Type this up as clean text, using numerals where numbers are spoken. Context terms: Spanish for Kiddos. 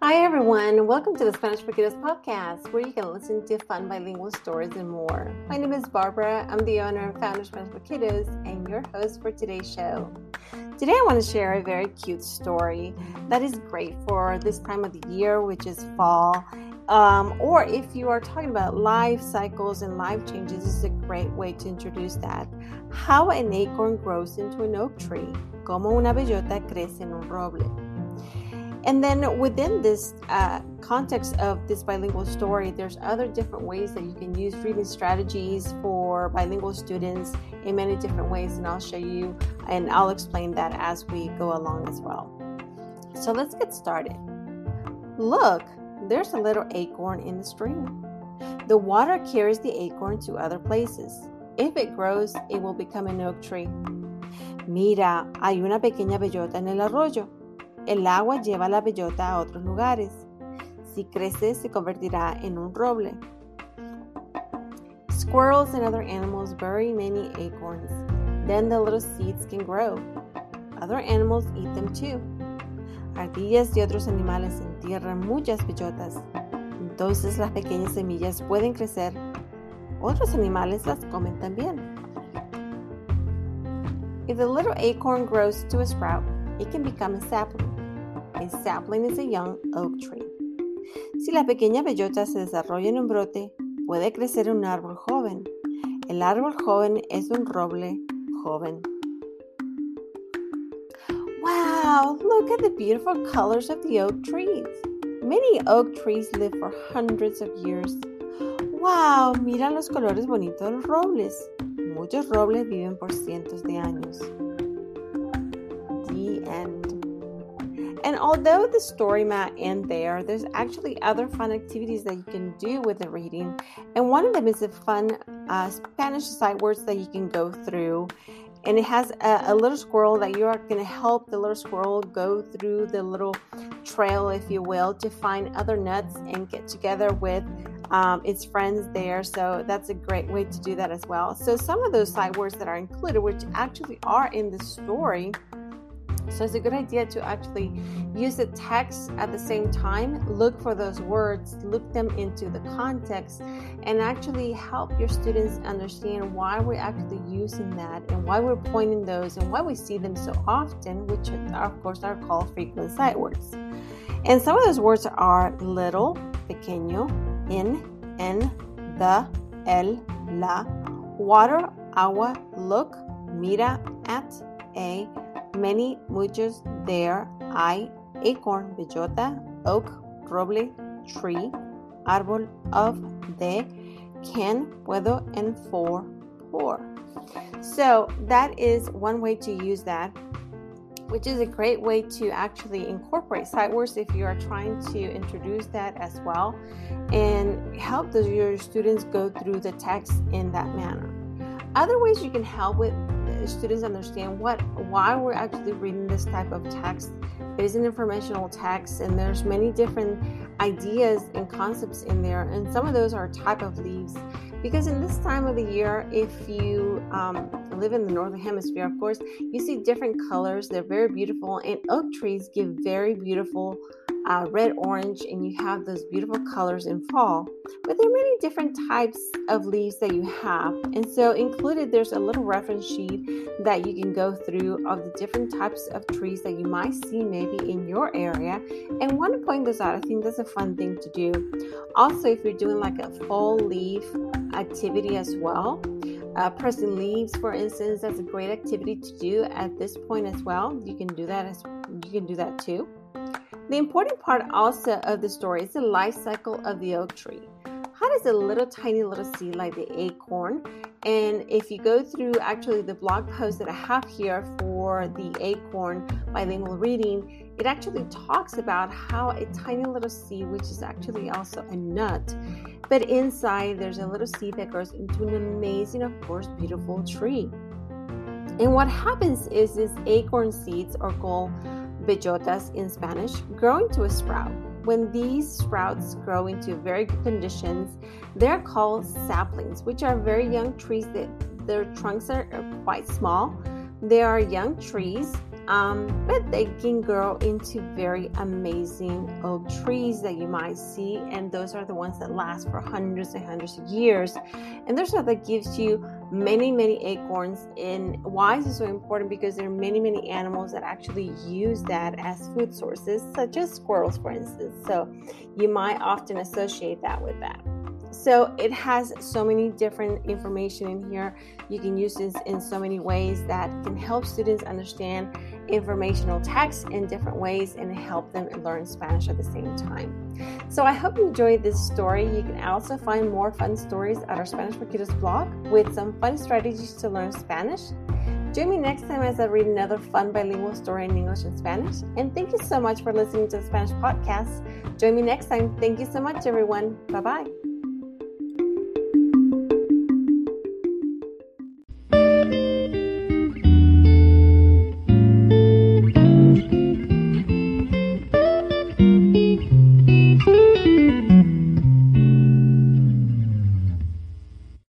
Hi everyone, welcome to the Spanish for Kiddos podcast, where you can listen to fun bilingual stories and more. My name is Barbara, I'm the owner and founder of Spanish for Kiddos and your host for today's show. Today I want to share a very cute story that is great for this time of the year, which is fall. Or if you are talking about life cycles and life changes, this is a great way to introduce that. How an acorn grows into an oak tree. Como una bellota crece en un roble. And then within this context of this bilingual story, there's other different ways that you can use reading strategies for bilingual students in many different ways. And I'll show you and I'll explain that as we go along as well. So let's get started. Look, there's a little acorn in the stream. The water carries the acorn to other places. If it grows, it will become an oak tree. Mira, hay una pequeña bellota en el arroyo. El agua lleva la bellota a otros lugares. Si crece, se convertirá en un roble. Squirrels and other animals bury many acorns. Then the little seeds can grow. Other animals eat them too. Ardillas y otros animales entierran muchas bellotas. Entonces las pequeñas semillas pueden crecer. Otros animales las comen también. If a little acorn grows to a sprout, it can become a sapling. A sapling is a young oak tree. Si la pequeña bellota se desarrolla en un brote, puede crecer un árbol joven. El árbol joven es un roble joven. Wow, look at the beautiful colors of the oak trees. Many oak trees live for hundreds of years. Wow, mira los colores bonitos de los robles. Muchos robles viven por cientos de años. And although the story might end there, there's actually other fun activities that you can do with the reading. And one of them is a fun Spanish sight words that you can go through. And it has a little squirrel that you are going to help the little squirrel go through the little trail, if you will, to find other nuts and get together with its friends there. So that's a great way to do that as well. So some of those sight words that are included, which actually are in the story, so it's a good idea to actually use the text at the same time, look for those words, look them into the context, and actually help your students understand why we're actually using that and why we're pointing those and why we see them so often, which are, of course, are called frequent sight words. And some of those words are little, pequeño, en, the, el, la, water, agua, look, mira, at, a, many, muchos, there, I, acorn, bellota, oak, roble, tree, árbol, of, de, can, puedo, and for, por. So that is one way to use that, which is a great way to actually incorporate sight words if you are trying to introduce that as well and help your students go through the text in that manner. Other ways you can help with students understand why we're actually reading this type of text. It is an informational text, and there's many different ideas and concepts in there, and some of those are type of leaves, because in this time of the year, if you live in the northern hemisphere, of course, you see different colors. They're very beautiful, and oak trees give very beautiful red, orange, and you have those beautiful colors in fall. But there are many different types of leaves that you have, and so included there's a little reference sheet that you can go through of the different types of trees that you might see maybe in your area, and want to point those out. I think that's a fun thing to do. Also, if you're doing like a fall leaf activity as well, pressing leaves, for instance, that's a great activity to do at this point as well. You can do that too. The important part also of the story is the life cycle of the oak tree. How does a little tiny little seed like the acorn, and if you go through actually the blog post that I have here for the acorn bilingual reading, it actually talks about how a tiny little seed, which is actually also a nut, but inside there's a little seed that grows into an amazing, of course, beautiful tree. And what happens is these acorn seeds are called bellotas in Spanish, growing to a sprout. When these sprouts grow into very good conditions, they're called saplings, which are very young trees that their trunks are quite small. They are young trees, but they can grow into very amazing oak trees that you might see, and those are the ones that last for hundreds and hundreds of years. And those are that gives you many acorns. And why is it so important? Because there are many animals that actually use that as food sources, such as squirrels, for instance. So you might often associate that with that. So it has so many different information in here. You can use this in so many ways that can help students understand informational text in different ways and help them learn Spanish at the same time. So I hope you enjoyed this story. You can also find more fun stories at our Spanish for Kiddos blog with some fun strategies to learn Spanish. Join me next time as I read another fun bilingual story in English and Spanish. And thank you so much for listening to the Spanish podcast. Join me next time. Thank you so much, everyone. Bye-bye.